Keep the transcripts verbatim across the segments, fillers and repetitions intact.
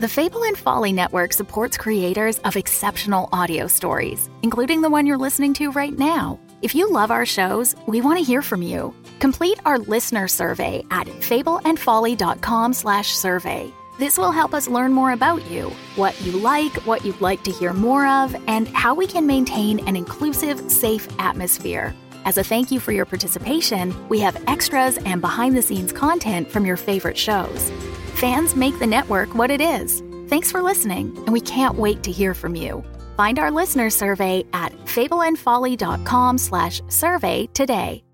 The Fable and Folly Network supports creators of exceptional audio stories, including the one you're listening to right now. If you love our shows, we want to hear from you. Complete our listener survey at fable and folly dot com slash survey. This will help us learn more about you, what you like, what you'd like to hear more of, and how we can maintain an inclusive, safe atmosphere. As a thank you for your participation, we have extras and behind-the-scenes content from your favorite shows. Fans make the network what it is. Thanks for listening, and we can't wait to hear from you. Find our listener survey at fable and folly dot com slash survey today.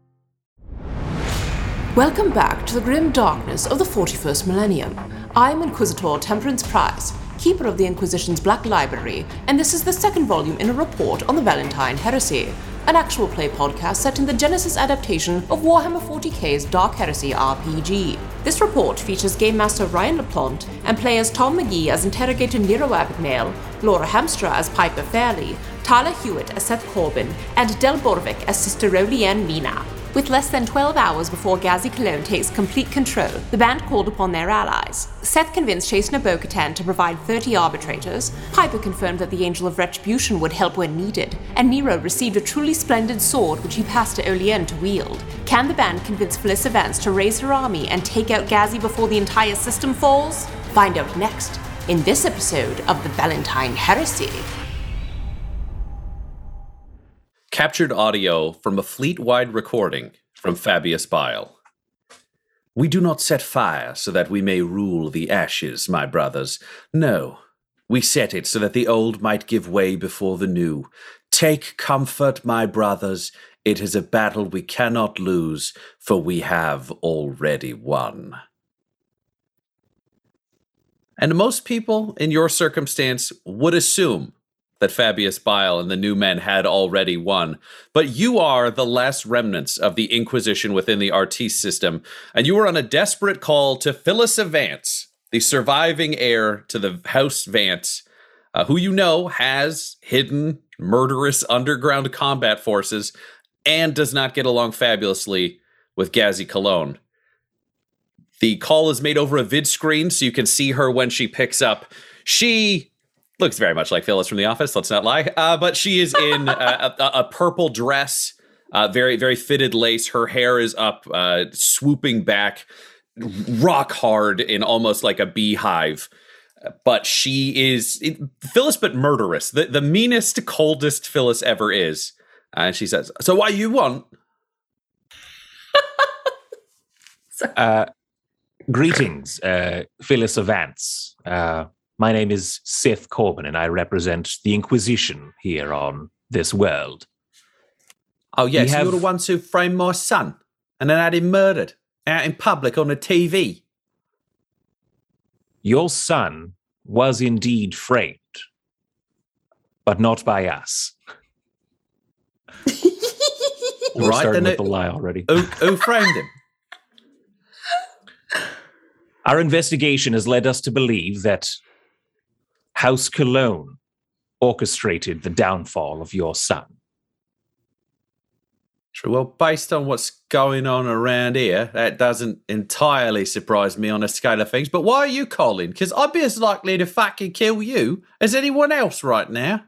Welcome back to the grim darkness of the forty-first millennium. I'm Inquisitor Temperance Price, keeper of the Inquisition's Black Library, and this is the second volume in a report on the Valentine Heresy, an actual play podcast set in the Genesis adaptation of Warhammer forty k's Dark Heresy R P G. This report features Game Master Ryan LaPlante and players Tom McGee as Interrogator Nero Abagnale, Laura Hamstra as Piper Fairley, Tyler Hewitt as Seth Corbin, and Del Borvik as Sister Rowlien Mina. With less than twelve hours before Gazi Cologne takes complete control, the band called upon their allies. Seth convinced Chasen Abogatan to provide thirty arbitrators, Piper confirmed that the Angel of Retribution would help when needed, and Nero received a truly splendid sword which he passed to Rowlien to wield. Can the band convince Felisa Vance to raise her army and take out Gazi before the entire system falls? Find out next, in this episode of The Valentine Heresy. Captured audio from a fleet-wide recording from Fabius Bile. We do not set fire so that we may rule the ashes, my brothers. No, we set it so that the old might give way before the new. Take comfort, my brothers. It is a battle we cannot lose, for we have already won. And most people in your circumstance would assume that Fabius Bile and the new men had already won. But you are the last remnants of the Inquisition within the Artiste system, and you were on a desperate call to Phyllis Vance, the surviving heir to the House Vance, uh, who you know has hidden, murderous underground combat forces and does not get along fabulously with Gazi Cologne. The call is made over a vid screen, so you can see her when she picks up. She looks very much like Phyllis from The Office, let's not lie. Uh, but she is in a, a, a purple dress, uh, very, very fitted lace. Her hair is up, uh, swooping back, rock hard in almost like a beehive. But she is it, Phyllis, but murderous. The, the meanest, coldest Phyllis ever is. And she says, "So why you want?" uh, greetings, uh, Phyllis Vance. Uh My name is Seth Corbin, and I represent the Inquisition here on this world. Oh, yes, have... you're the ones who framed my son and then had him murdered out in public on a T V. Your son was indeed framed, but not by us. We're right, starting with who, the lie already. Who, who framed him? Our investigation has led us to believe that House Cologne orchestrated the downfall of your son. True. Well, based on what's going on around here, that doesn't entirely surprise me on a scale of things. But why are you calling? Because I'd be as likely to fucking kill you as anyone else right now.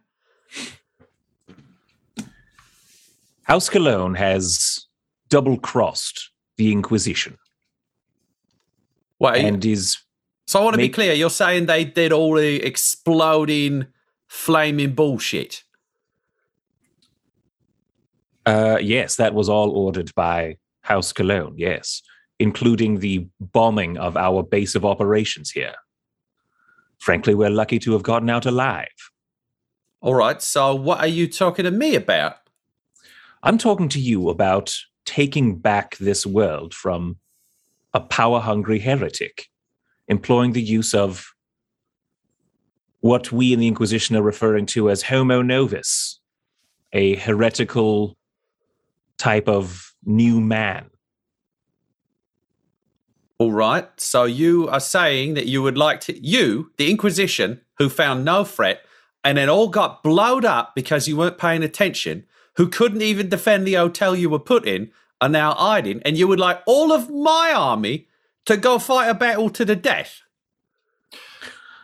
House Cologne has double-crossed the Inquisition. Wait, and is So I want to make, be clear, you're saying they did all the exploding, flaming bullshit? Uh, yes, that was all ordered by House Cologne, yes, including the bombing of our base of operations here. Frankly, we're lucky to have gotten out alive. All right, so what are you talking to me about? I'm talking to you about taking back this world from a power-hungry heretic, employing the use of what we in the Inquisition are referring to as Homo Novus, a heretical type of new man. All right, so you are saying that you would like to... You, the Inquisition, who found no threat, and then all got blowed up because you weren't paying attention, who couldn't even defend the hotel you were put in, are now hiding, and you would like all of my army to go fight a battle to the death.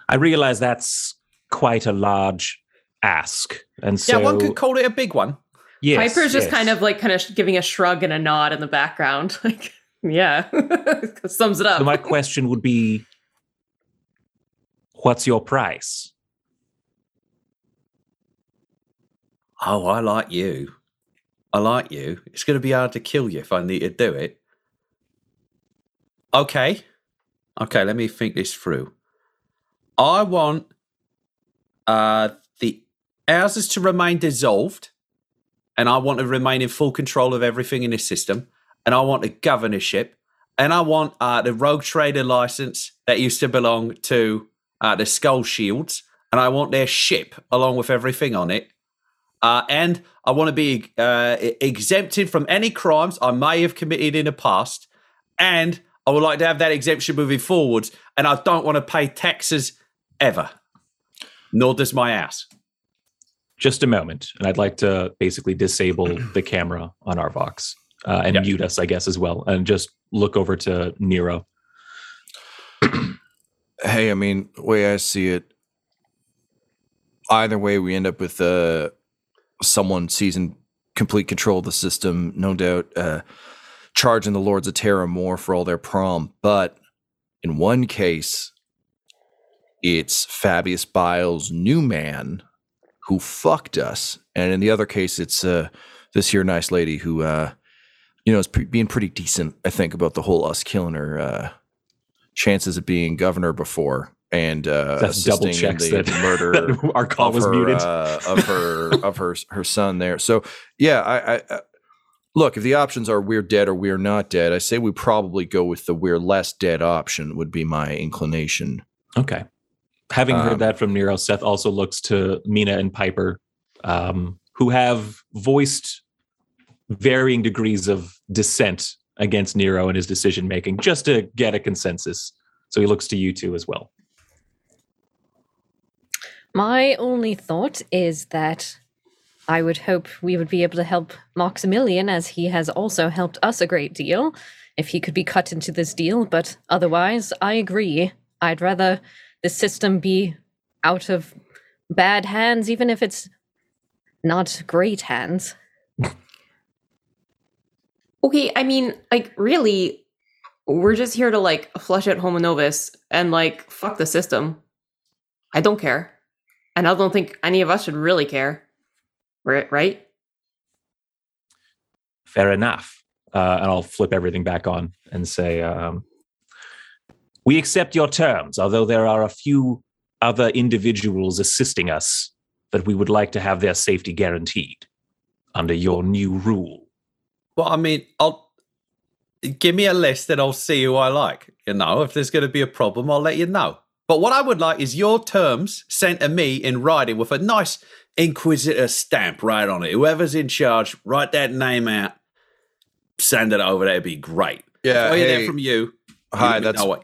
I realize that's quite a large ask. And so, yeah, one could call it a big one. Yes, Piper's just yes. kind of like kind of giving a shrug and a nod in the background. Like, yeah, sums it up. So my question would be, what's your price? Oh, I like you. I like you. It's going to be hard to kill you if I need to do it. Okay. Okay, let me think this through. I want uh, the houses to remain dissolved, and I want to remain in full control of everything in this system, and I want a governorship, and I want uh, the rogue trader license that used to belong to uh, the Skull Shields, and I want their ship along with everything on it. Uh, and I want to be uh, exempted from any crimes I may have committed in the past. And I would like to have that exemption moving forwards. And I don't want to pay taxes ever. Nor does my ass. Just a moment. And I'd like to basically disable the camera on our Vox uh, and yep. mute us, I guess, as well. And just look over to Nero. Hey, I mean, the way I see it, either way, we end up with a... Uh, someone seasoned, complete control of the system, no doubt, uh, charging the Lords of Terra more for all their prom. But in one case, it's Fabius Bile's new man who fucked us. And in the other case, it's uh, this here nice lady who, uh, you know, is pre- being pretty decent, I think, about the whole us killing her uh, chances of being governor before. And uh, assisting in the that, murder that our call was her, muted uh, of her of her her son there. So yeah, I, I, I look, if the options are we're dead or we're not dead, I say we probably go with the we're less dead option would be my inclination. Okay, having um, heard that from Nero, Seth also looks to Mina and Piper, um, who have voiced varying degrees of dissent against Nero and his decision making, just to get a consensus. So he looks to you two as well. My only thought is that I would hope we would be able to help Maximilian, as he has also helped us a great deal, if he could be cut into this deal. But otherwise, I agree. I'd rather the system be out of bad hands, even if it's not great hands. Okay, I mean, like, really, we're just here to, like, flush out Homo Novus and, like, fuck the system. I don't care. And I don't think any of us should really care, right? Fair enough. Uh, and I'll flip everything back on and say, um, we accept your terms, although there are a few other individuals assisting us that we would like to have their safety guaranteed under your new rule. Well, I mean, I'll give me a list and I'll see who I like. You know, if there's going to be a problem, I'll let you know. But what I would like is your terms sent to me in writing with a nice Inquisitor stamp right on it. Whoever's in charge, write that name out, send it over. That'd be great. Yeah, hey, there from you. Hi, that's. No,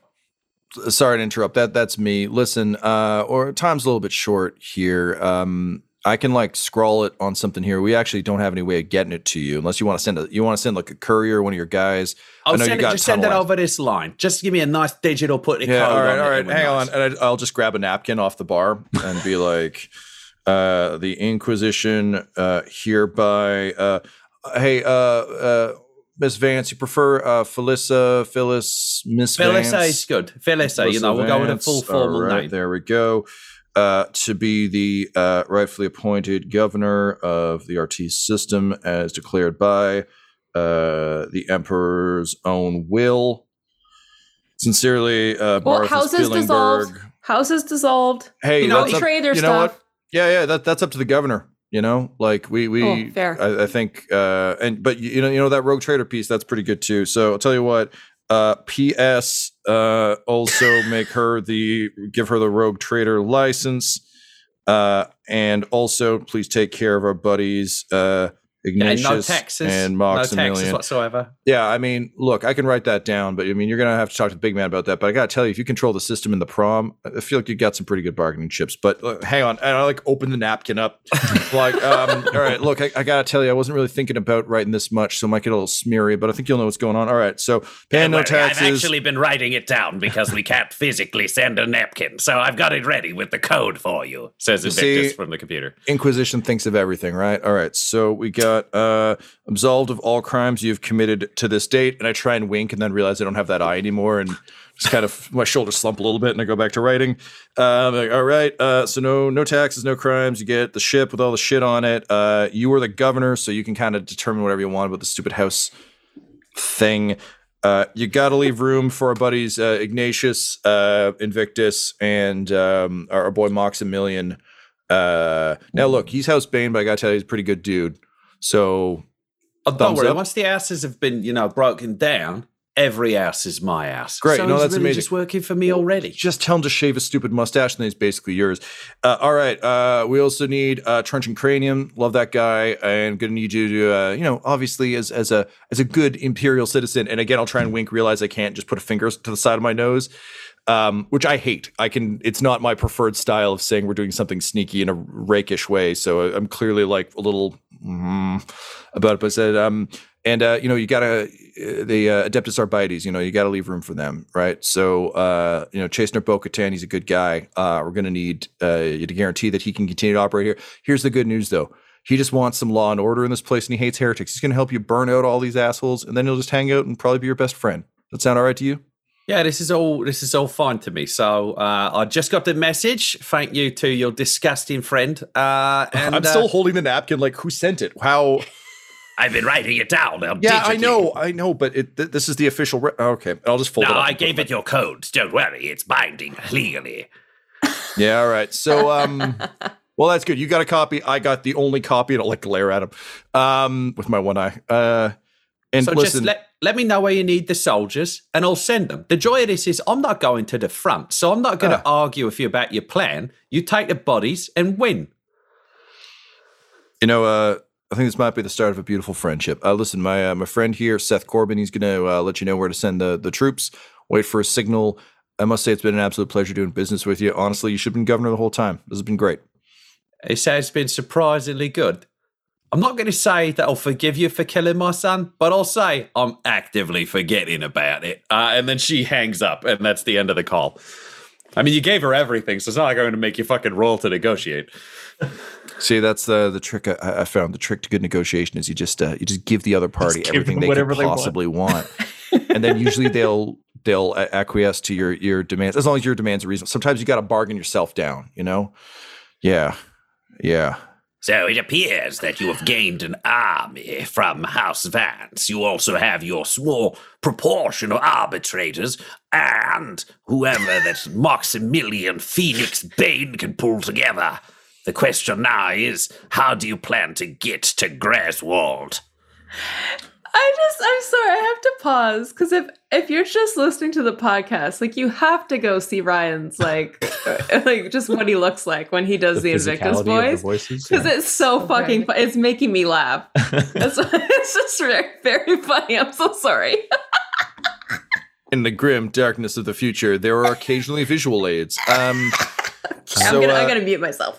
sorry to interrupt. That that's me. Listen, uh, or time's a little bit short here. Um, I can like scrawl it on something here. We actually don't have any way of getting it to you unless you want to send a. You want to send like a courier, one of your guys. I'll I know send you it, got just send it over this line. Just give me a nice digital put in yeah, code. All right, on all right. Hang nice. on. And I, I'll just grab a napkin off the bar and be like, uh, the Inquisition uh, hereby. Uh, hey, uh, uh, Miss Vance. You prefer uh, Felisa, Phyllis, Miss Vance? Felisa is good. Felisa, Felisa you know, Vance. We'll go with a full formal right, name. There we go. Uh, to be the uh, rightfully appointed governor of the Artiste system as declared by uh, the Emperor's own will. Sincerely, uh, well, Barthas houses dissolved. Houses dissolved. Hey, you know, that's betray up, their you know stuff. What? Yeah, yeah, that, that's up to the governor. You know, like we we oh, fair. I, I think uh, and but you know you know that rogue trader piece, that's pretty good too. So I'll tell you what. Uh, P S. Uh, also make her the give her the rogue trader license, uh, and also please take care of our buddies uh, Ignatius yeah, no taxes. and Maximilian. No taxes whatsoever. Yeah, I mean, look, I can write that down, but I mean, you're gonna have to talk to the big man about that. But I gotta tell you, if you control the system in the prom, I feel like you got some pretty good bargaining chips. But uh, hang on, and I like open the napkin up, like, um, all right, look, I, I gotta tell you, I wasn't really thinking about writing this much, so it might get a little smeary, but I think you'll know what's going on. All right, so paying no taxes. I've actually been writing it down because we can't physically send a napkin, so I've got it ready with the code for you. Says Invictus from the computer. Inquisition thinks of everything, right? All right, so we got uh, absolved of all crimes you've committed to this date, and I try and wink and then realize I don't have that eye anymore, and just kind of my shoulders slump a little bit, and I go back to writing. Um, like, all right, uh, so no no taxes, no crimes. You get the ship with all the shit on it. Uh, you were the governor, so you can kind of determine whatever you want about the stupid house thing. Uh, you got to leave room for our buddies uh, Ignatius, uh, Invictus, and um, our, our boy Maximilian. Uh, now, look, he's House Bane, but I got to tell you, he's a pretty good dude. So... Oh, don't worry, up. Once the asses have been, you know, broken down, every ass is my ass. Great, so no, that's really amazing. Just working for me already. Just tell him to shave his stupid mustache, and then he's basically yours. Uh, all right, uh, we also need uh, Truncheon Cranium. Love that guy, and gonna need you to, uh, you know, obviously as as a as a good imperial citizen. And again, I'll try and wink. Realize I can't just put a finger to the side of my nose. Um, which I hate. I can. It's not my preferred style of saying we're doing something sneaky in a rakish way. So I'm clearly like a little mm, about it. But I said, um, and uh, you know, you gotta uh, the uh, Adeptus Arbites. You know, you gotta leave room for them, right? So uh, you know, Chasen Abogatan, he's a good guy. Uh, we're gonna need uh, you to guarantee that he can continue to operate here. Here's the good news, though. He just wants some law and order in this place, and he hates heretics. He's gonna help you burn out all these assholes, and then he'll just hang out and probably be your best friend. Does that sound all right to you? Yeah, this is all this is all fine to me. So uh, I just got the message. Thank you to your disgusting friend. Uh, and, I'm still uh, holding the napkin. Like, who sent it? How? I've been writing it down. I'm yeah, digitally. I know, I know. But it, th- this is the official. Re- okay, I'll just fold no, it. No, I gave it your codes. Don't worry, it's binding legally. Yeah. All right. So, um, well, that's good. You got a copy. I got the only copy. And I'll like glare at him um, with my one eye. Uh, and so listen. Just let- Let me know where you need the soldiers, and I'll send them. The joy of this is I'm not going to the front, so I'm not going to uh, argue with you about your plan. You take the bodies and win. You know, uh, I think this might be the start of a beautiful friendship. Uh, listen, my uh, my friend here, Seth Corbin, he's going to uh, let you know where to send the, the troops. Wait for a signal. I must say it's been an absolute pleasure doing business with you. Honestly, you should have been governor the whole time. This has been great. It has been surprisingly good. I'm not going to say that I'll forgive you for killing my son, but I'll say I'm actively forgetting about it. Uh, and then she hangs up, and that's the end of the call. I mean, you gave her everything, so it's not like I'm going to make you fucking roll to negotiate. See, that's the the trick I, I found. The trick to good negotiation is you just uh, you just give the other party everything they could possibly want. want. And then usually they'll they'll acquiesce to your, your demands, as long as your demands are reasonable. Sometimes you got to bargain yourself down, you know? Yeah, yeah. So it appears that you have gained an army from House Vance. You also have your small proportion of arbitrators and whoever that Maximilian Phoenix Bane can pull together. The question now is, how do you plan to get to Griswold? I just, I'm sorry, I have to pause, because if, if you're just listening to the podcast, like, you have to go see Ryan's, like, like just what he looks like when he does the, the Invictus voice, because yeah. It's so okay. fucking, fu- it's making me laugh. It's, it's just very, very funny. I'm so sorry. In the grim darkness of the future, there are occasionally visual aids. Um, okay, so, I'm gonna, uh, I'm gonna mute myself.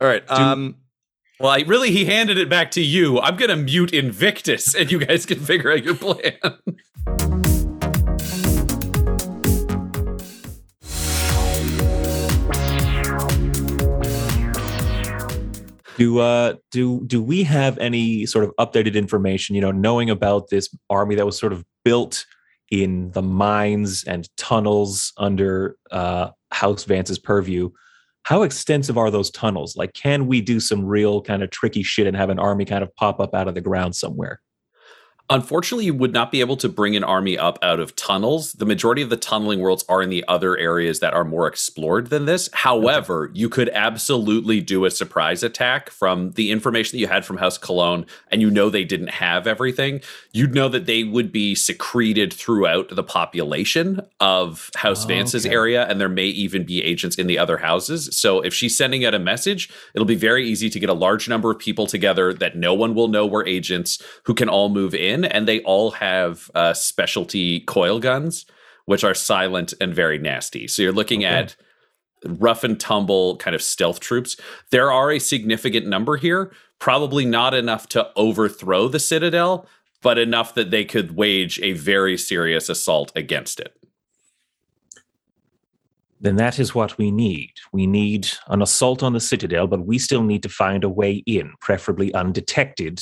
All right, um... Well, I, really, he handed it back to you. I'm going to mute Invictus, and you guys can figure out your plan. Do uh do do we have any sort of updated information, you know, knowing about this army that was sort of built in the mines and tunnels under uh, House Vance's purview? How extensive are those tunnels? Like, can we do some real kind of tricky shit and have an army kind of pop up out of the ground somewhere? Unfortunately, you would not be able to bring an army up out of tunnels. The majority of the tunneling worlds are in the other areas that are more explored than this. However, okay. you could absolutely do a surprise attack from the information that you had from House Cologne, and you know they didn't have everything. You'd know that they would be secreted throughout the population of House oh, Vance's okay. area, and there may even be agents in the other houses. So if she's sending out a message, it'll be very easy to get a large number of people together that no one will know were agents, who can all move in. And they all have uh, specialty coil guns, which are silent and very nasty. So you're looking okay. at rough and tumble kind of stealth troops. There are a significant number here, probably not enough to overthrow the Citadel, but enough that they could wage a very serious assault against it. Then that is what we need. We need an assault on the Citadel, but we still need to find a way in, preferably undetected,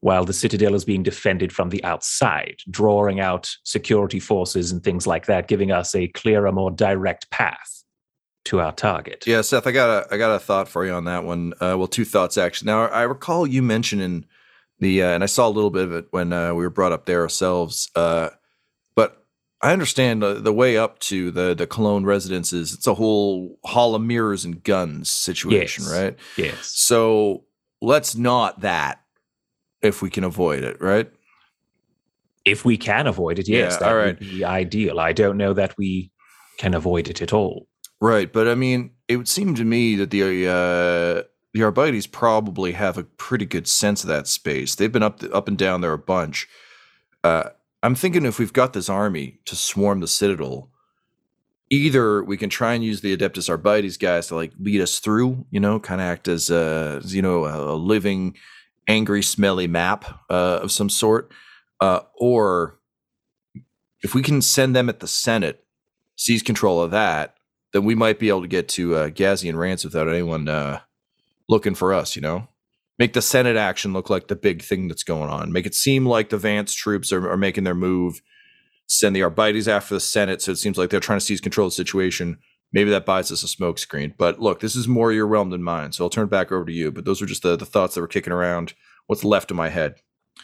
while the Citadel is being defended from the outside, drawing out security forces and things like that, giving us a clearer, more direct path to our target. Yeah, Seth, I got a, I got a thought for you on that one. Uh, well, two thoughts, actually. Now, I recall you mentioning the, uh, and I saw a little bit of it when uh, we were brought up there ourselves, uh, but I understand the, the way up to the, the Cologne residences, it's a whole hall of mirrors and guns situation, yes. right? Yes. So let's not that. If we can avoid it, right? If we can avoid it, yes, yeah, that all right. would be ideal. I don't know that we can avoid it at all. Right, but I mean, it would seem to me that the uh, the Arbites probably have a pretty good sense of that space. They've been up up and down there a bunch. Uh, I'm thinking if we've got this army to swarm the Citadel, either we can try and use the Adeptus Arbites guys to like lead us through, you know, kind of act as a, you know, a living, angry, smelly map uh, of some sort, uh, or if we can send them at the Senate, seize control of that, then we might be able to get to uh, Gazi and Rance without anyone uh, looking for us, you know? Make the Senate action look like the big thing that's going on. Make it seem like the Vance troops are, are making their move, send the Arbites after the Senate, so it seems like they're trying to seize control of the situation. Maybe that buys us a smoke screen. But look, this is more your realm than mine, so I'll turn it back over to you. But those are just the, the thoughts that were kicking around what's left of my head.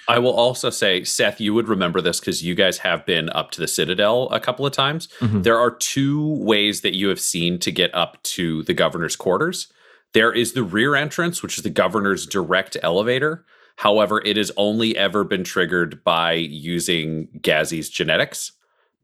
I will also say, Seth, you would remember this because you guys have been up to the Citadel a couple of times. Mm-hmm. There are two ways that you have seen to get up to the governor's quarters. There is the rear entrance, which is the governor's direct elevator. However, it has only ever been triggered by using Gazi's genetics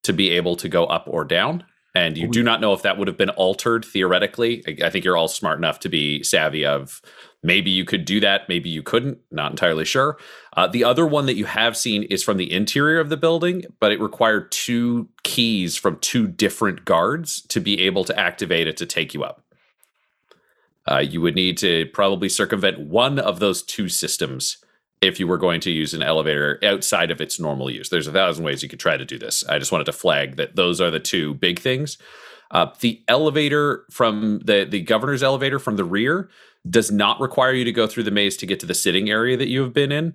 to be able to go up or down. And you do not know if that would have been altered theoretically. I, I think you're all smart enough to be savvy of maybe you could do that. Maybe you couldn't. Not entirely sure. Uh, the other one that you have seen is from the interior of the building, but it required two keys from two different guards to be able to activate it to take you up. Uh, you would need to probably circumvent one of those two systems if you were going to use an elevator outside of its normal use. There's a thousand ways you could try to do this. I just wanted to flag that those are the two big things. Uh, the elevator from the, the governor's elevator from the rear does not require you to go through the maze to get to the sitting area that you have been in.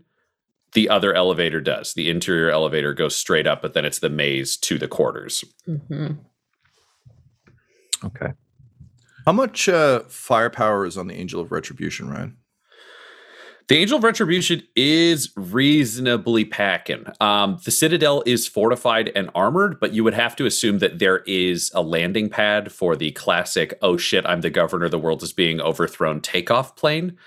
The other elevator does. The interior elevator goes straight up, but then it's the maze to the quarters. Mm-hmm. Okay. How much uh, firepower is on the Angel of Retribution, Ryan? The Angel of Retribution is reasonably packing. Um, the Citadel is fortified and armored, but you would have to assume that there is a landing pad for the classic, oh shit, I'm the governor, the world is being overthrown takeoff plane.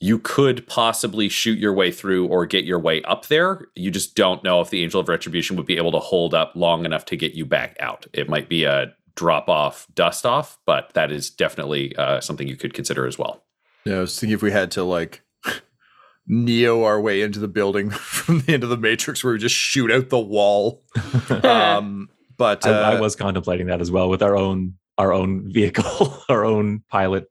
You could possibly shoot your way through or get your way up there. You just don't know if the Angel of Retribution would be able to hold up long enough to get you back out. It might be a drop off, dust off, but that is definitely uh, something you could consider as well. Yeah, I was thinking if we had to like Neo our way into the building from the end of the Matrix where we just shoot out the wall. um, but uh, I, I was contemplating that as well with our own our own vehicle, our own pilot.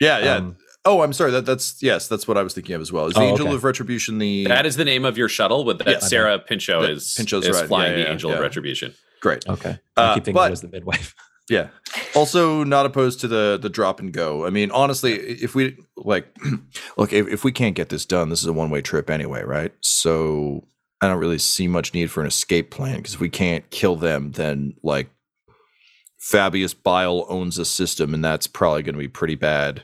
Yeah, yeah. Um, oh, I'm sorry. That that's yes, that's what I was thinking of as well. Is the oh, Angel okay. of Retribution the that is the name of your shuttle with that yes. Sarah Pinchot that is, is flying yeah, yeah, the Angel yeah. of Retribution. Great. Okay. I keep thinking uh, but, it was the midwife. Yeah. Also, not opposed to the the drop and go. I mean, honestly, if we like, look, if, if we can't get this done, this is a one way trip anyway, right? So I don't really see much need for an escape plan, because if we can't kill them, then like Fabius Bile owns a system, and that's probably going to be pretty bad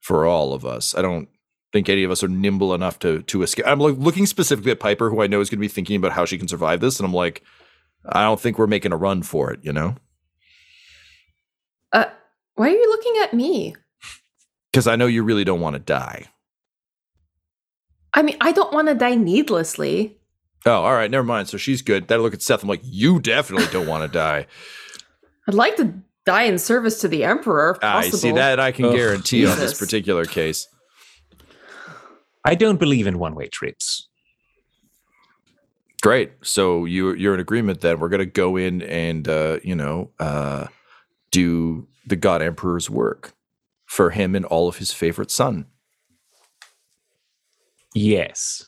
for all of us. I don't think any of us are nimble enough to to escape. I'm lo- looking specifically at Piper, who I know is going to be thinking about how she can survive this, and I'm like, I don't think we're making a run for it, you know? Uh, why are you looking at me? Because I know you really don't want to die. I mean, I don't want to die needlessly. Oh, all right, never mind. So she's good. Then I look at Seth. I'm like, you definitely don't want to die. I'd like to die in service to the Emperor, if possible. I see that I can oh, guarantee Jesus. On this particular case. I don't believe in one-way trips. Great. So you, you're in agreement then. We're going to go in and, uh, you know, uh, do the God Emperor's work for him and all of his favorite son. Yes,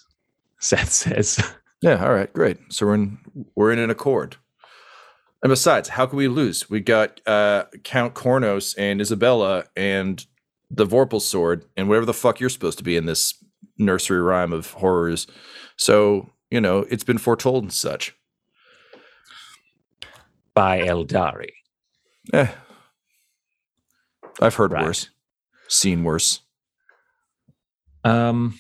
Seth says. Yeah, all right, great. So we're in, we're in an accord. And besides, how can we lose? We got uh, Count Cornos and Isabella and the Vorpal Sword and whatever the fuck you're supposed to be in this nursery rhyme of horrors. So... you know, it's been foretold and such. By Eldari. Eh. I've heard right. worse. Seen worse. Um,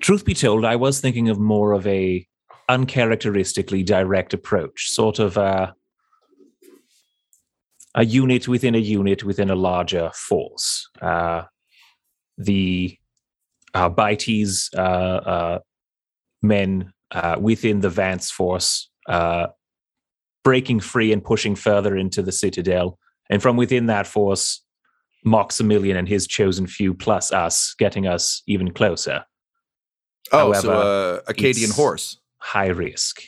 truth be told, I was thinking of more of a uncharacteristically direct approach. Sort of a, a unit within a unit within a larger force. Uh, the... Arbites, uh, uh, men uh, within the Vance force, uh, breaking free and pushing further into the Citadel. And from within that force, Maximilian and his chosen few plus us, getting us even closer. Oh, However, so uh, Acadian horse. High risk.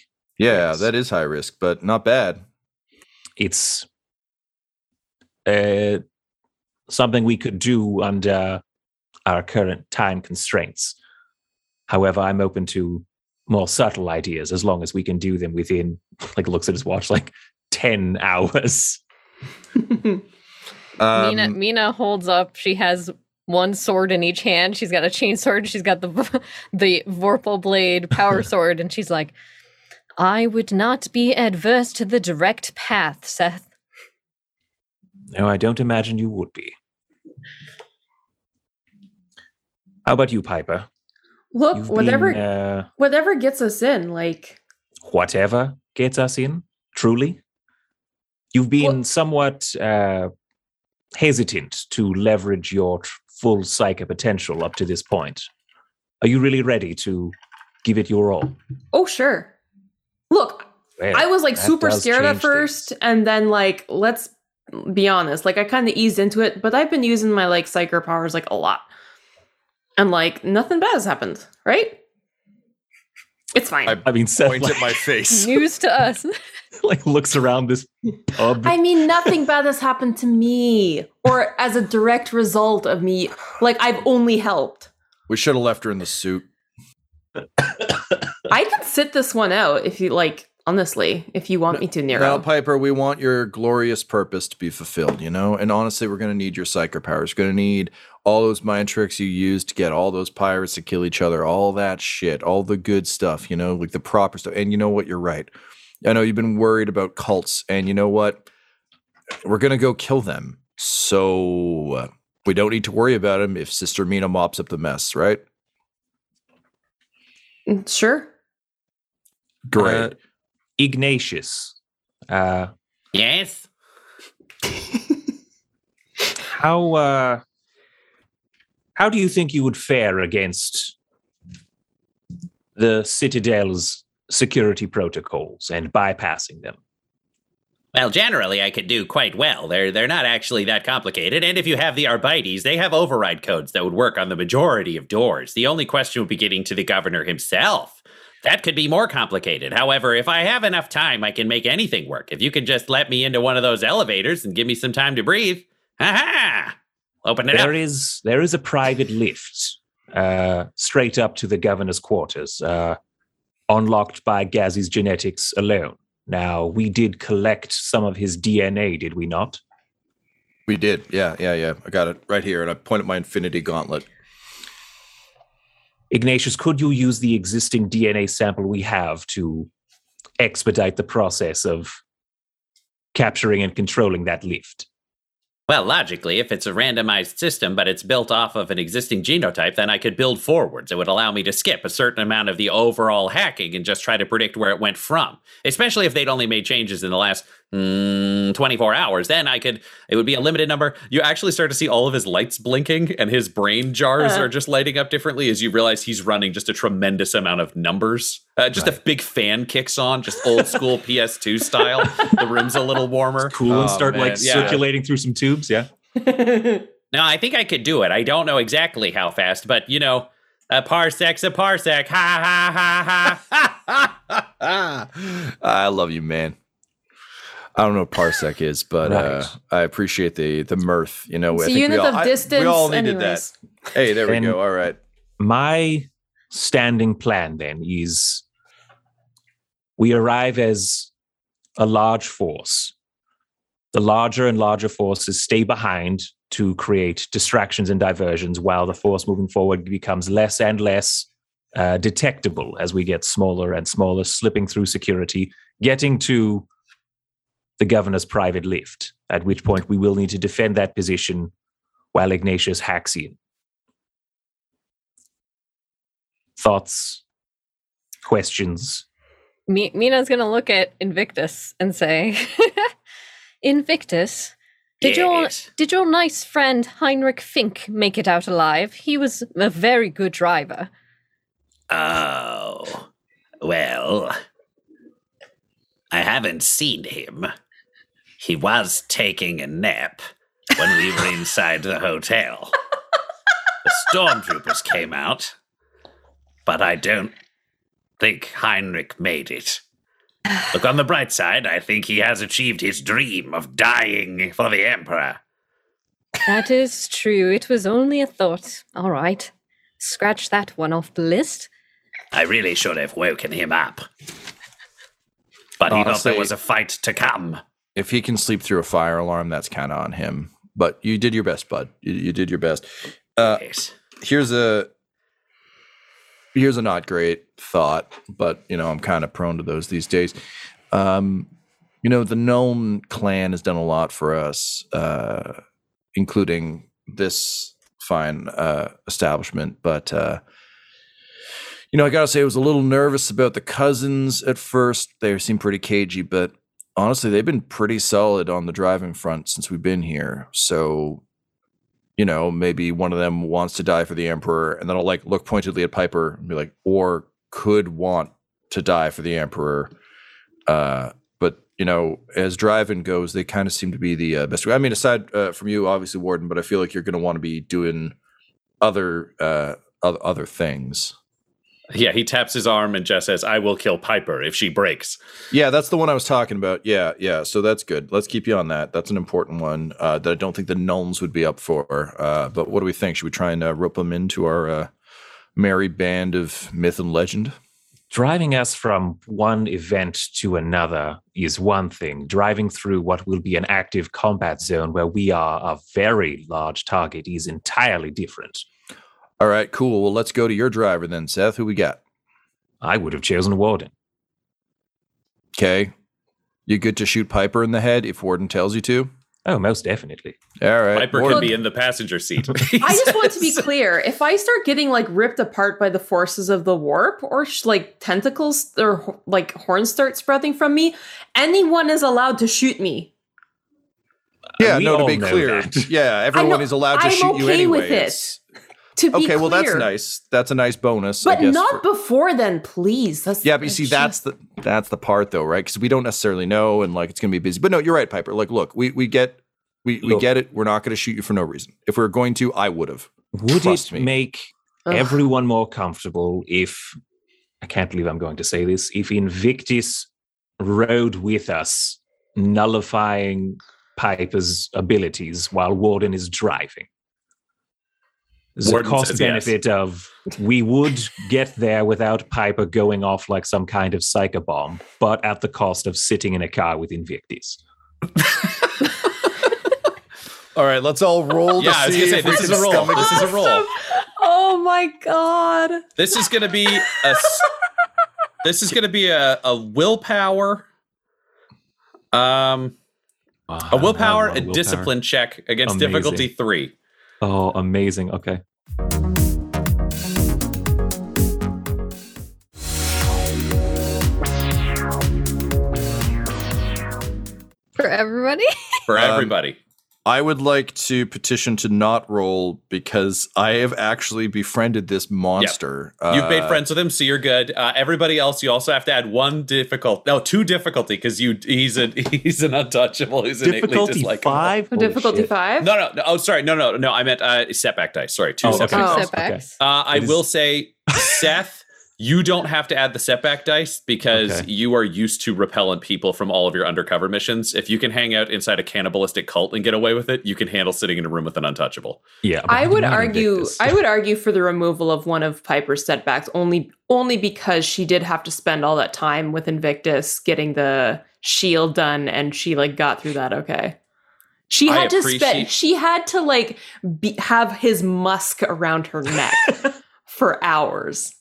Yeah, yes. That is high risk, but not bad. It's uh, something we could do under... our current time constraints. However, I'm open to more subtle ideas as long as we can do them within, like, looks at his watch, like ten hours. um, Mina, Mina holds up. She has one sword in each hand. She's got a chain sword. She's got the the Vorpal Blade power sword. And she's like, I would not be adverse to the direct path, Seth. No, I don't imagine you would be. How about you, Piper? Look, You've whatever been, uh, whatever gets us in, like... Whatever gets us in, truly? You've been well, somewhat uh, hesitant to leverage your tr- full psychic potential up to this point. Are you really ready to give it your all? Oh, sure. Look, well, I was, like, super scared at first, things. and then, like, let's be honest. Like, I kind of eased into it, but I've been using my, like, psyker powers, like, a lot. And, like, nothing bad has happened, right? It's fine. I, I mean, Seth, point like, at my face. News to us. Like, looks around this pub. I mean, nothing bad has happened to me. Or as a direct result of me. Like, I've only helped. We should have left her in the suit. I can sit this one out if you, like, honestly, if you want no, me to, Nero. Now, Piper, we want your glorious purpose to be fulfilled, you know? And honestly, we're going to need your psyker powers. We're going to need... all those mind tricks you used to get all those pirates to kill each other, all that shit, all the good stuff, you know, like the proper stuff. And you know what? You're right. I know you've been worried about cults, and you know what? We're going to go kill them. So we don't need to worry about them if Sister Mina mops up the mess, right? Sure. Great. Uh, Ignatius. Uh, yes? How... Uh, How do you think you would fare against the Citadel's security protocols and bypassing them? Well, generally, I could do quite well. They're they're not actually that complicated. And if you have the Arbites, they have override codes that would work on the majority of doors. The only question would be getting to the governor himself. That could be more complicated. However, if I have enough time, I can make anything work. If you can just let me into one of those elevators and give me some time to breathe. Ha-ha! Open it there up. Is, there is a private lift uh, straight up to the governor's quarters, uh, unlocked by Gazi's genetics alone. Now, we did collect some of his D N A, did we not? We did. Yeah, yeah, yeah. I got it right here, and I point at my Infinity Gauntlet. Ignatius, could you use the existing D N A sample we have to expedite the process of capturing and controlling that lift? Well, logically, if it's a randomized system, but it's built off of an existing genotype, then I could build forwards. It would allow me to skip a certain amount of the overall hacking and just try to predict where it went from, especially if they'd only made changes in the last mm, twenty-four hours. Then I could, it would be a limited number. You actually start to see all of his lights blinking and his brain jars uh-huh. are just lighting up differently as you realize he's running just a tremendous amount of numbers. Uh, just right. A big fan kicks on, just old school P S two style. The room's a little warmer. It's cool and oh, start man. like yeah. circulating through some tubes, yeah. No, I think I could do it. I don't know exactly how fast, but you know, a parsec's a parsec. Ha ha ha ha ha. I love you, man. I don't know what parsec is, but right. uh, I appreciate the the mirth. You know, it's I a think unit we all, of distance. I, we all needed anyways. that. Hey, there we and go. All right, my standing plan then is we arrive as a large force. The larger and larger forces stay behind to create distractions and diversions while the force moving forward becomes less and less uh, detectable as we get smaller and smaller, slipping through security, getting to the governor's private lift, at which point we will need to defend that position while Ignatius hacks in. Thoughts? Questions? Mi- Mina's going to look at Invictus and say, Invictus, did, yes. your, did your nice friend Heinrich Fink make it out alive? He was a very good driver. Oh, well, I haven't seen him. He was taking a nap when we were inside the hotel. The stormtroopers came out. But I don't think Heinrich made it. Look, on the bright side, I think he has achieved his dream of dying for the Emperor. That is true. It was only a thought. All right. Scratch that one off the list. I really should have woken him up. But honestly, he thought there was a fight to come. If he can sleep through a fire alarm, that's kind of on him. But you did your best, bud. You, you did your best. Uh, yes. Here's a... Here's a not great thought, but, you know, I'm kind of prone to those these days. Um, you know, the Gnome clan has done a lot for us, uh, including this fine uh, establishment. But, uh, you know, I got to say I was a little nervous about the cousins at first. They seemed pretty cagey, but honestly, they've been pretty solid on the driving front since we've been here. So... you know, maybe one of them wants to die for the Emperor, and then I'll like look pointedly at Piper and be like, or could want to die for the Emperor. Uh, but, you know, as drive-in goes, they kind of seem to be the uh, best. I mean, aside uh, from you, obviously, Warden, but I feel like you're going to want to be doing other, uh, other other things. Yeah, he taps his arm and Jess says, I will kill Piper if she breaks. Yeah, that's the one I was talking about. Yeah, yeah. So that's good. Let's keep you on that. That's an important one uh, that I don't think the gnomes would be up for. Uh, but what do we think? Should we try and uh, rope them into our uh, merry band of myth and legend? Driving us from one event to another is one thing. Driving through what will be an active combat zone where we are a very large target is entirely different. All right, cool. Well, let's go to your driver then, Seth. Who we got? I would have chosen Warden. Okay. You good to shoot Piper in the head if Warden tells you to? Oh, most definitely. All right. Piper Warden. Can be in the passenger seat. I just want to be clear. If I start getting like ripped apart by the forces of the warp or sh- like tentacles or like horns start sprouting from me, anyone is allowed to shoot me. Yeah, we no, to be clear. That. Yeah, everyone is allowed to I'm shoot okay you anyway. with it. To be okay, clear. Well, that's nice. That's a nice bonus. But I guess, not for... before then, please. That's yeah, but you see, just... that's the that's the part, though, right? Because we don't necessarily know, and like it's going to be busy. But no, you're right, Piper. Like, look, we we get we, we get it. We're not going to shoot you for no reason. If we were going to, I would have. Would Trust it me. make Ugh. everyone more comfortable if, I can't believe I'm going to say this, if Invictus rode with us, nullifying Piper's abilities while Warden is driving? the cost benefit yes. of we would get there without Piper going off like some kind of psychobomb, but at the cost of sitting in a car with Invictus. All right, let's all roll. Yeah, I was gonna say this is a roll. Awesome. This is a roll. Oh my god! This is gonna be a. This is gonna be a, a willpower. Um, uh, a willpower and willpower. discipline check against amazing. difficulty three. Oh, amazing! Okay. For everybody. For everybody. Um, I would like to petition to not roll because I have actually befriended this monster. Yep. You've uh, made friends with him, so you're good. Uh, everybody else, you also have to add one difficulty. No, two difficulty because you he's a he's an untouchable. He's difficulty innately five. Oh, difficulty five. No, no, no. Oh, sorry. No, no, no. I meant uh, setback dice. Sorry, two oh, setback okay. dice. Oh, okay. uh, I is- will say, Seth, you don't have to add the setback dice because okay. you are used to repelling people from all of your undercover missions. If you can hang out inside a cannibalistic cult and get away with it, you can handle sitting in a room with an untouchable. Yeah, I would argue. I would argue for the removal of one of Piper's setbacks only, only because she did have to spend all that time with Invictus getting the shield done, and she like got through that okay. She had to spend. She had to like be, have his musk around her neck for hours.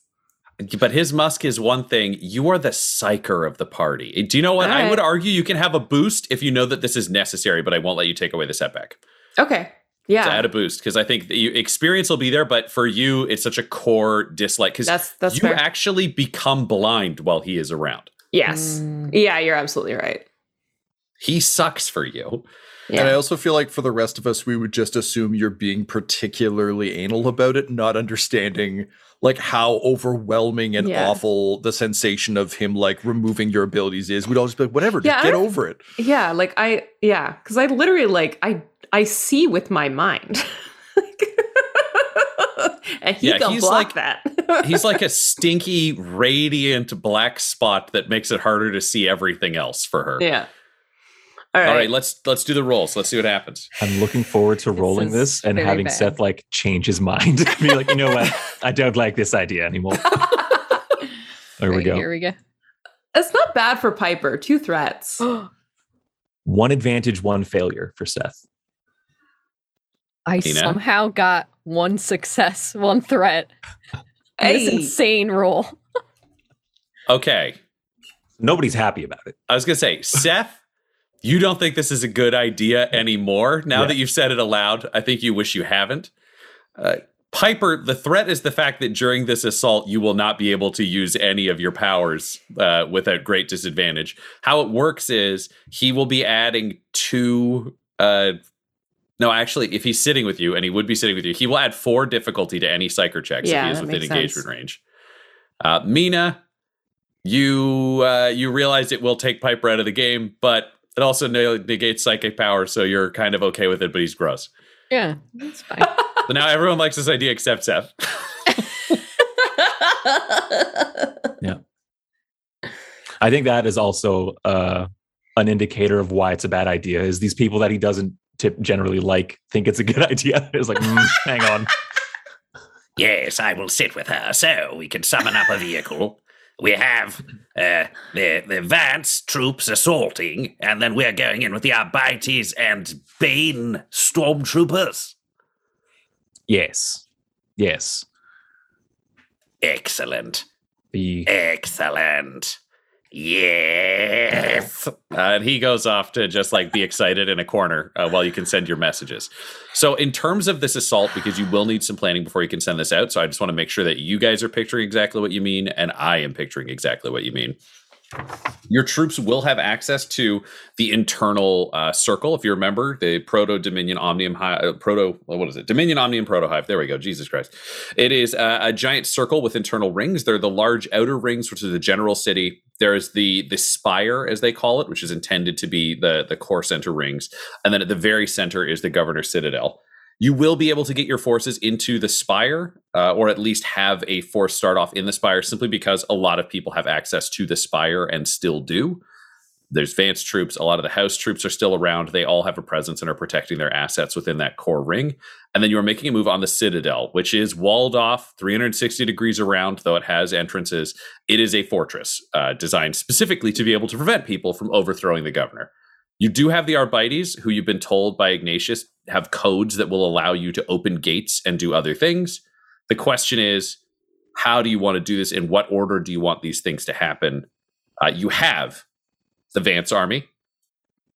But his musk is one thing. You are the psyker of the party. Do you know what? Right. I would argue you can have a boost if you know that this is necessary, but I won't let you take away the setback. Okay. Yeah. To add a boost, because I think the experience will be there, but for you, it's such a core dislike. Because that's, that's you fair. Actually become blind while he is around. Yes. Mm. Yeah, you're absolutely right. He sucks for you. Yeah. And I also feel like for the rest of us, we would just assume you're being particularly anal about it, not understanding like how overwhelming and yeah. awful the sensation of him like removing your abilities is. We'd all just be like, whatever, yeah, just get over it. Yeah, like I, yeah, because I literally like, I I see with my mind. And he yeah, don't he's block like, that. He's like a stinky, radiant black spot that makes it harder to see everything else for her. Yeah. All right. All right, let's let's do the rolls. Let's see what happens. I'm looking forward to rolling this, this and having bad. Seth like change his mind. Be like, you know what? I don't like this idea anymore. There right, we go. Here we go. It's not bad for Piper. Two threats. One advantage, one failure for Seth. I Tina? somehow got one success, one threat. Hey. This insane roll. Okay. Nobody's happy about it. I was gonna say, Seth. You don't think this is a good idea anymore. Now yeah. that you've said it aloud, I think you wish you haven't. Uh, Piper, the threat is the fact that during this assault, you will not be able to use any of your powers uh, without great disadvantage. How it works is he will be adding two... Uh, no, actually, if he's sitting with you, and he would be sitting with you, he will add four difficulty to any psyker checks yeah, if he is within engagement range. Uh, Mina, you, uh, you realize it will take Piper out of the game, but... It also negates psychic power, so you're kind of okay with it, but he's gross. Yeah, that's fine. So now everyone likes this idea except Seth. Yeah. I think that is also uh, an indicator of why it's a bad idea, is these people that he doesn't tip generally like think it's a good idea. It's like, mm, hang on. Yes, I will sit with her so we can summon up a vehicle. We have uh, the, the Vance troops assaulting, and then we're going in with the Arbites and Bane stormtroopers. Yes. Yes. Excellent. The- Excellent. Yes. Uh, and he goes off to just like be excited in a corner uh, while you can send your messages. So in terms of this assault, because you will need some planning before you can send this out. So I just want to make sure that you guys are picturing exactly what you mean. And I am picturing exactly what you mean. Your troops will have access to the internal uh, circle. If you remember, the Proto-Dominion Omnium Hive, uh, Proto, what is it? Dominion Omnium Proto-Hive. There we go. Jesus Christ. It is uh, a giant circle with internal rings. They're the large outer rings, which is the general city. There is the the spire, as they call it, which is intended to be the, the core center rings. And then at the very center is the Governor's Citadel. You will be able to get your forces into the Spire, uh, or at least have a force start off in the Spire, simply because a lot of people have access to the Spire and still do. there's Vance troops. A lot of the house troops are still around. They all have a presence and are protecting their assets within that core ring. And then you are making a move on the Citadel, which is walled off three hundred sixty degrees around, though it has entrances. It is a fortress uh, designed specifically to be able to prevent people from overthrowing the governor. You do have the Arbites, who you've been told by Ignatius have codes that will allow you to open gates and do other things. The question is, how do you want to do this? In what order do you want these things to happen? Uh, you have the Vance army.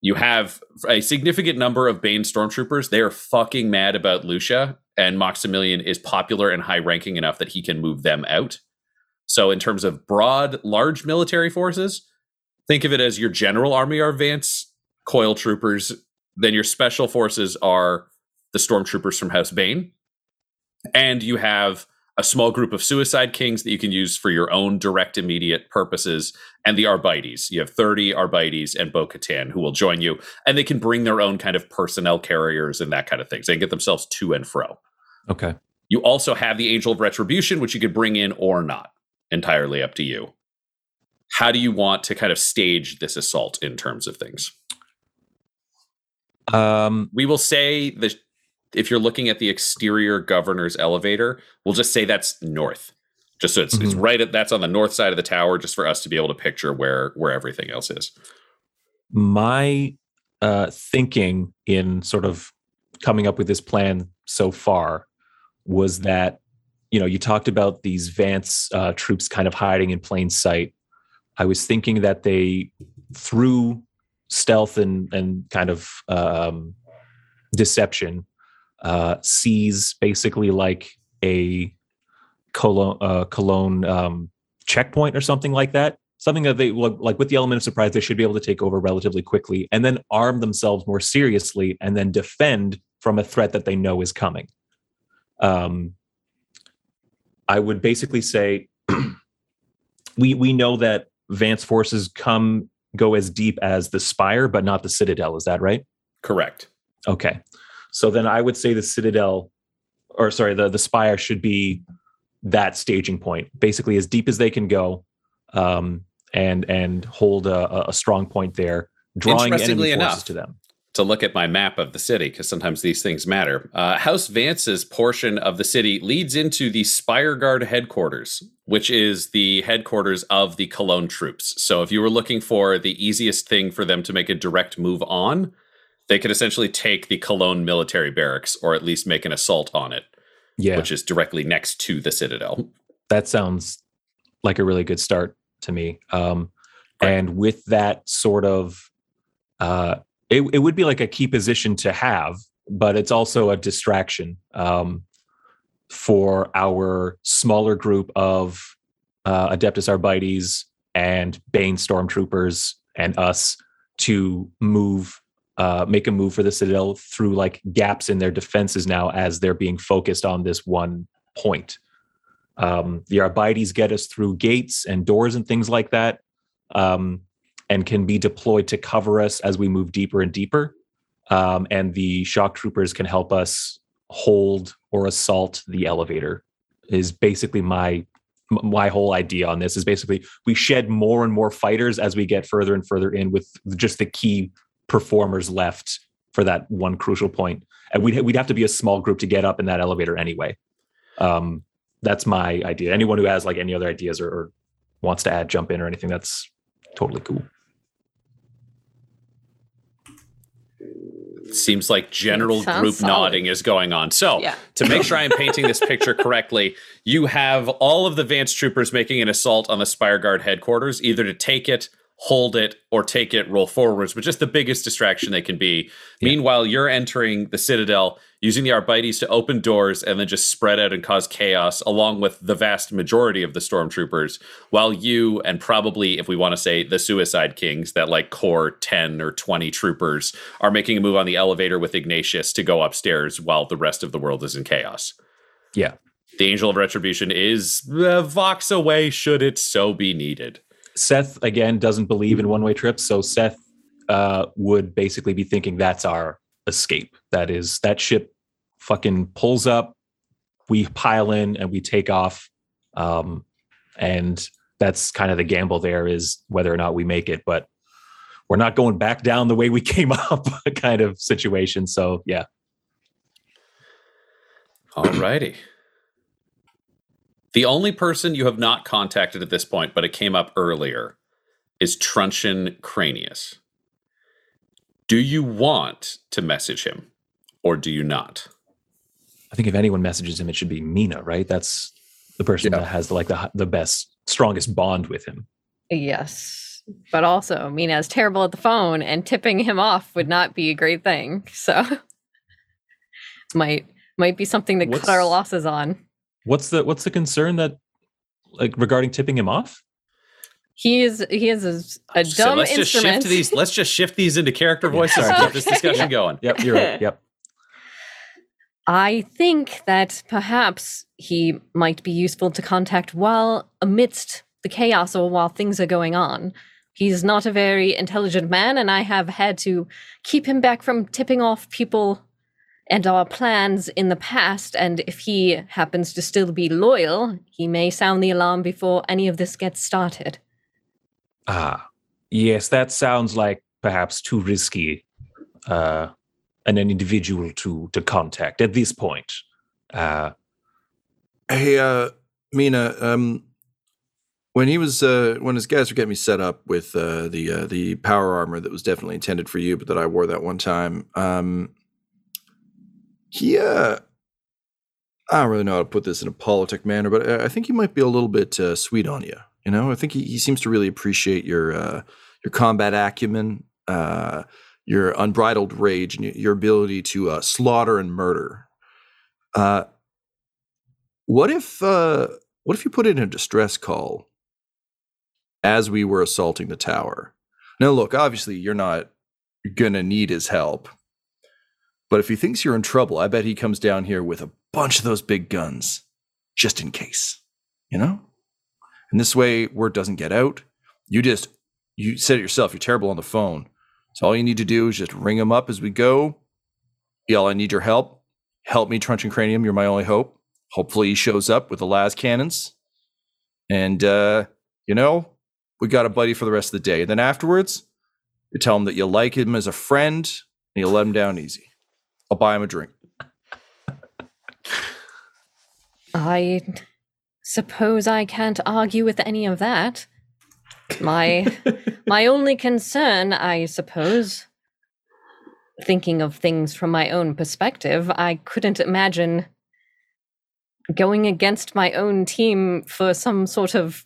You have a significant number of Bane stormtroopers. They are fucking mad about Lucia, and Maximilian is popular and high-ranking enough that he can move them out. So in terms of broad, large military forces, think of it as your general army are Vance coil troopers. Then your special forces are the stormtroopers from House Bane. And you have a small group of Suicide Kings that you can use for your own direct, immediate purposes, and the Arbites. You have thirty Arbites and Bo-Katan who will join you, and they can bring their own kind of personnel carriers and that kind of thing. So they can get themselves to and fro. Okay. You also have the Angel of Retribution, which you could bring in or not. Entirely up to you. How do you want to kind of stage this assault in terms of things? Um, we will say the... If you're looking at the exterior governor's elevator, we'll just say that's north. Just so it's, mm-hmm. it's right at that's on the north side of the tower, just for us to be able to picture where where everything else is. My uh, thinking in sort of coming up with this plan so far was that, you know, you talked about these Vance uh, troops kind of hiding in plain sight. I was thinking that they, through stealth and and kind of um, deception, Uh, sees basically like a Cologne, uh, Cologne um, checkpoint or something like that. Something that they, like with the element of surprise, they should be able to take over relatively quickly and then arm themselves more seriously and then defend from a threat that they know is coming. Um, I would basically say we we know that Vance forces come go as deep as the Spire, but not the Citadel. Is that right? Correct. Okay. So then I would say the Citadel, or sorry, the, the Spire should be that staging point, basically as deep as they can go, um, and and hold a, a strong point there, drawing enemy enough, forces to them. To look at my map of the city, because sometimes these things matter. Uh, House Vance's portion of the city leads into the Spireguard headquarters, which is the headquarters of the Cologne troops. So if you were looking for the easiest thing for them to make a direct move on, they could essentially take the Cologne military barracks, or at least make an assault on it, yeah. which is directly next to the Citadel. That sounds like a really good start to me. Um, right. And with that sort of, uh, it, it would be like a key position to have, but it's also a distraction um, for our smaller group of uh, Adeptus Arbites and Bane Stormtroopers and us to move Uh, make a move for the Citadel through like gaps in their defenses now as they're being focused on this one point. Um, the Arbites get us through gates and doors and things like that, um, and can be deployed to cover us as we move deeper and deeper. Um, and the shock troopers can help us hold or assault the elevator is basically my my whole idea on this. Is basically we shed more and more fighters as we get further and further in with just the key performers left for that one crucial point, and we'd we'd have to be a small group to get up in that elevator anyway. Um, that's my idea. Anyone who has like any other ideas or, or wants to add, jump in or anything, that's totally cool. Seems like general group solid. Nodding is going on. So yeah. to make sure I'm painting this picture correctly, you have all of the Vance troopers making an assault on the Spireguard headquarters, either to take it, hold it, or take it, roll forwards, but just the biggest distraction they can be. Yeah. Meanwhile, you're entering the Citadel, using the Arbites to open doors and then just spread out and cause chaos, along with the vast majority of the stormtroopers, while you, and probably, if we want to say, the Suicide Kings, that like core ten or twenty troopers, are making a move on the elevator with Ignatius to go upstairs while the rest of the world is in chaos. Yeah. The Angel of Retribution is the vox away should it so be needed. Seth, again, doesn't believe in one-way trips, so Seth uh, would basically be thinking that's our escape. That is, that ship fucking pulls up, we pile in, and we take off. Um, and that's kind of the gamble there, is whether or not we make it. But we're not going back down the way we came up kind of situation. So, yeah. All righty. The only person you have not contacted at this point, but it came up earlier, is Truncheon Cranius. Do you want to message him or do you not? I think if anyone messages him, it should be Mina, right? That's the person yeah. that has the, like the, the best, strongest bond with him. Yes. But also Mina is terrible at the phone and tipping him off would not be a great thing. So might, might be something to cut our losses on. What's the what's the concern that, like, regarding tipping him off? He is he is a, a dumb saying, let's instrument. Just shift to these, let's just shift these into character voice and get this discussion yeah. going. Yep, you're right. Yep. I think that perhaps he might be useful to contact while amidst the chaos or while things are going on. He's not a very intelligent man, and I have had to keep him back from tipping off people and our plans in the past, and if he happens to still be loyal, he may sound the alarm before any of this gets started. Ah, yes, that sounds like perhaps too risky uh, an individual to, to contact at this point. Uh, hey, uh, Mina, um, when he was, uh, when his guys were getting me set up with uh, the uh, the power armor that was definitely intended for you, but that I wore that one time, um... He, uh, I don't really know how to put this in a politic manner, but I think he might be a little bit uh, sweet on you. You know, I think he, he seems to really appreciate your uh, your combat acumen, uh, your unbridled rage, and your ability to uh, slaughter and murder. Uh, what if uh, what if you put in a distress call as we were assaulting the tower? Now, look, obviously, you're not gonna need his help. But if he thinks you're in trouble, I bet he comes down here with a bunch of those big guns, just in case, you know? And this way, word doesn't get out. You just, you said it yourself, you're terrible on the phone. So all you need to do is just ring him up as we go. Yell, I need your help. Help me, Truncheon Cranium, you're my only hope. Hopefully he shows up with the las cannons. And, uh, you know, we got a buddy for the rest of the day. And then afterwards, you tell him that you like him as a friend, and you let him down easy. I'll buy him a drink. I suppose I can't argue with any of that. My my only concern, I suppose, thinking of things from my own perspective, I couldn't imagine going against my own team for some sort of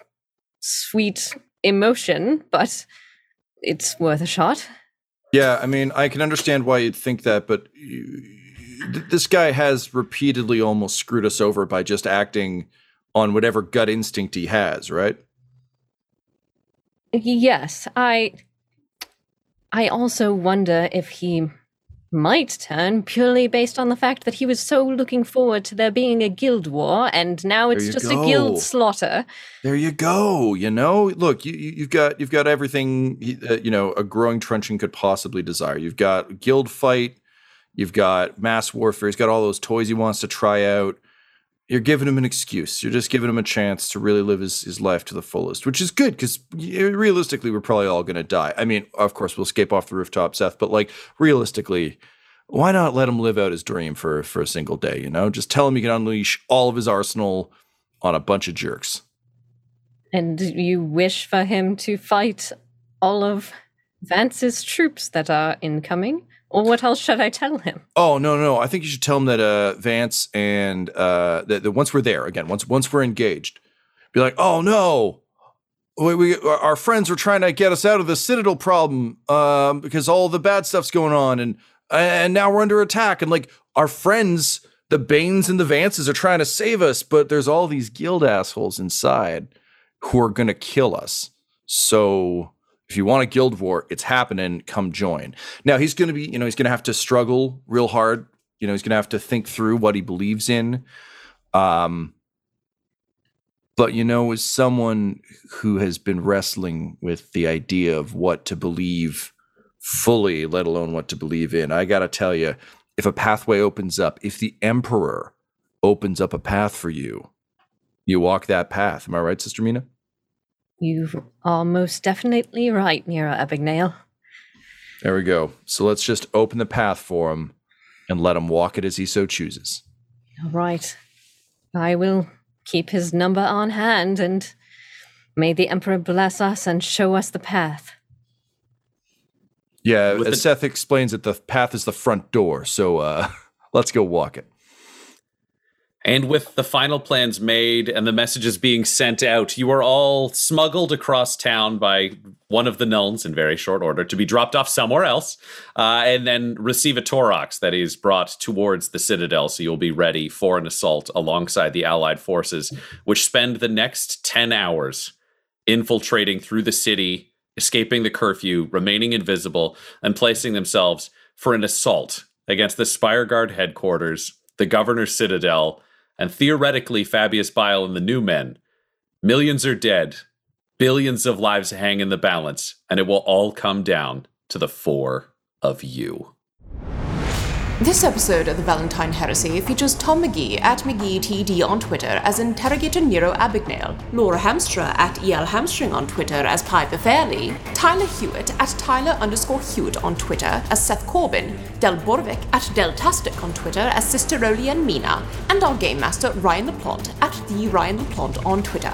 sweet emotion, but it's worth a shot. Yeah, I mean, I can understand why you'd think that, but you, th- this guy has repeatedly almost screwed us over by just acting on whatever gut instinct he has, right? Yes, I I also wonder if he might turn purely based on the fact that he was so looking forward to there being a guild war, and now it's just go. a guild slaughter. There you go. You know, look, you, you've got you've got everything uh, you know a growing Truncheon could possibly desire. You've got a guild fight, you've got mass warfare. He's got all those toys he wants to try out. You're giving him an excuse. You're just giving him a chance to really live his, his life to the fullest, which is good because realistically, we're probably all going to die. I mean, of course, we'll escape off the rooftop, Seth, but like realistically, why not let him live out his dream for, for a single day, you know? Just tell him he can unleash all of his arsenal on a bunch of jerks. And you wish for him to fight all of Vance's troops that are incoming? Well, what else should I tell him? Oh, no, no. I think you should tell him that uh, Vance and uh, that, that once we're there, again, once once we're engaged, be like, oh, no, we, we our friends were trying to get us out of the Citadel problem um, because all the bad stuff's going on. And and now we're under attack. And like our friends, the Banes and the Vances are trying to save us. But there's all these guild assholes inside who are going to kill us. So... if you want a guild war, it's happening. Come join. Now he's going to be, you know, he's going to have to struggle real hard. You know, he's going to have to think through what he believes in. Um, but you know, as someone who has been wrestling with the idea of what to believe fully, let alone what to believe in, I got to tell you, if a pathway opens up, if the Emperor opens up a path for you, you walk that path. Am I right, Sister Mina? You are most definitely right, Nero Abagnale. There we go. So let's just open the path for him and let him walk it as he so chooses. All right. I will keep his number on hand, and may the Emperor bless us and show us the path. Yeah, With as the- Seth explains it, the path is the front door, so uh, let's go walk it. And with the final plans made and the messages being sent out, you are all smuggled across town by one of the nuns in very short order to be dropped off somewhere else, uh, and then receive a Torox that is brought towards the Citadel, so you'll be ready for an assault alongside the Allied forces, which spend the next ten hours infiltrating through the city, escaping the curfew, remaining invisible, and placing themselves for an assault against the Spireguard headquarters, the Governor's Citadel, and theoretically, Fabius Bile and the New Men. Millions are dead, billions of lives hang in the balance, and it will all come down to the four of you. This episode of the Valentine Heresy features Tom McGee at McGeeTD on Twitter as Interrogator Nero Abagnale, Laura Hamstra at E L Hamstring on Twitter as Piper Fairley, Tyler Hewitt at Tyler underscore Hewitt on Twitter as Seth Corbin, Del Borvik at Del Tastic on Twitter as Sister Rowlien Mina, and our Game Master Ryan LaPlante at the Ryan LaPlante on Twitter.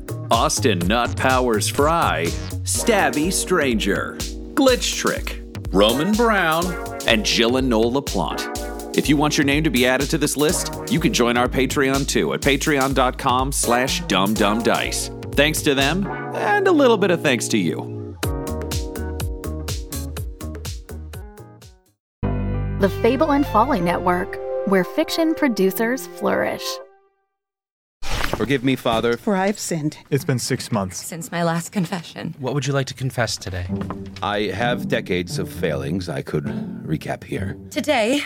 Austin Nut Powers Fry, Stabby Stranger, Glitch Trick, Roman Brown, and Jill and Noel LaPlante. If you want your name to be added to this list, you can join our Patreon too at patreon dot com slash dumdumdice. Thanks to them, and a little bit of thanks to you. The Fable and Folly Network, where fiction producers flourish. Forgive me, Father, for I have sinned. It's been six months. Since my last confession. What would you like to confess today? I have decades of failings I could recap here. Today,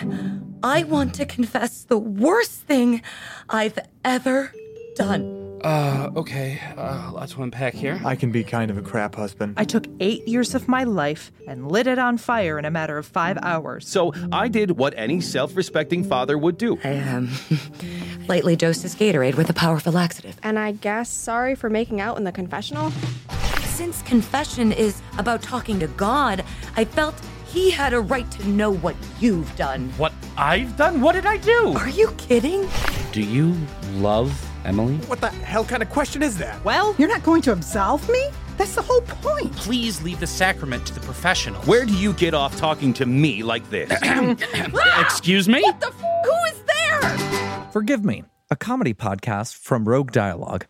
I want to confess the worst thing I've ever done. Uh, okay. Uh, lots to unpack here. I can be kind of a crap husband. I took eight years of my life and lit it on fire in a matter of five hours. So I did what any self-respecting father would do. I, um... lightly dosed his Gatorade with a powerful laxative. And I guess sorry for making out in the confessional. Since confession is about talking to God, I felt he had a right to know what you've done. What I've done? What did I do? Are you kidding? Do you love Emily? What the hell kind of question is that? Well, you're not going to absolve me? That's the whole point. Please leave the sacrament to the professionals. Where do you get off talking to me like this? Excuse me? What the f***? Who is there? Forgive Me, a comedy podcast from Rogue Dialogue,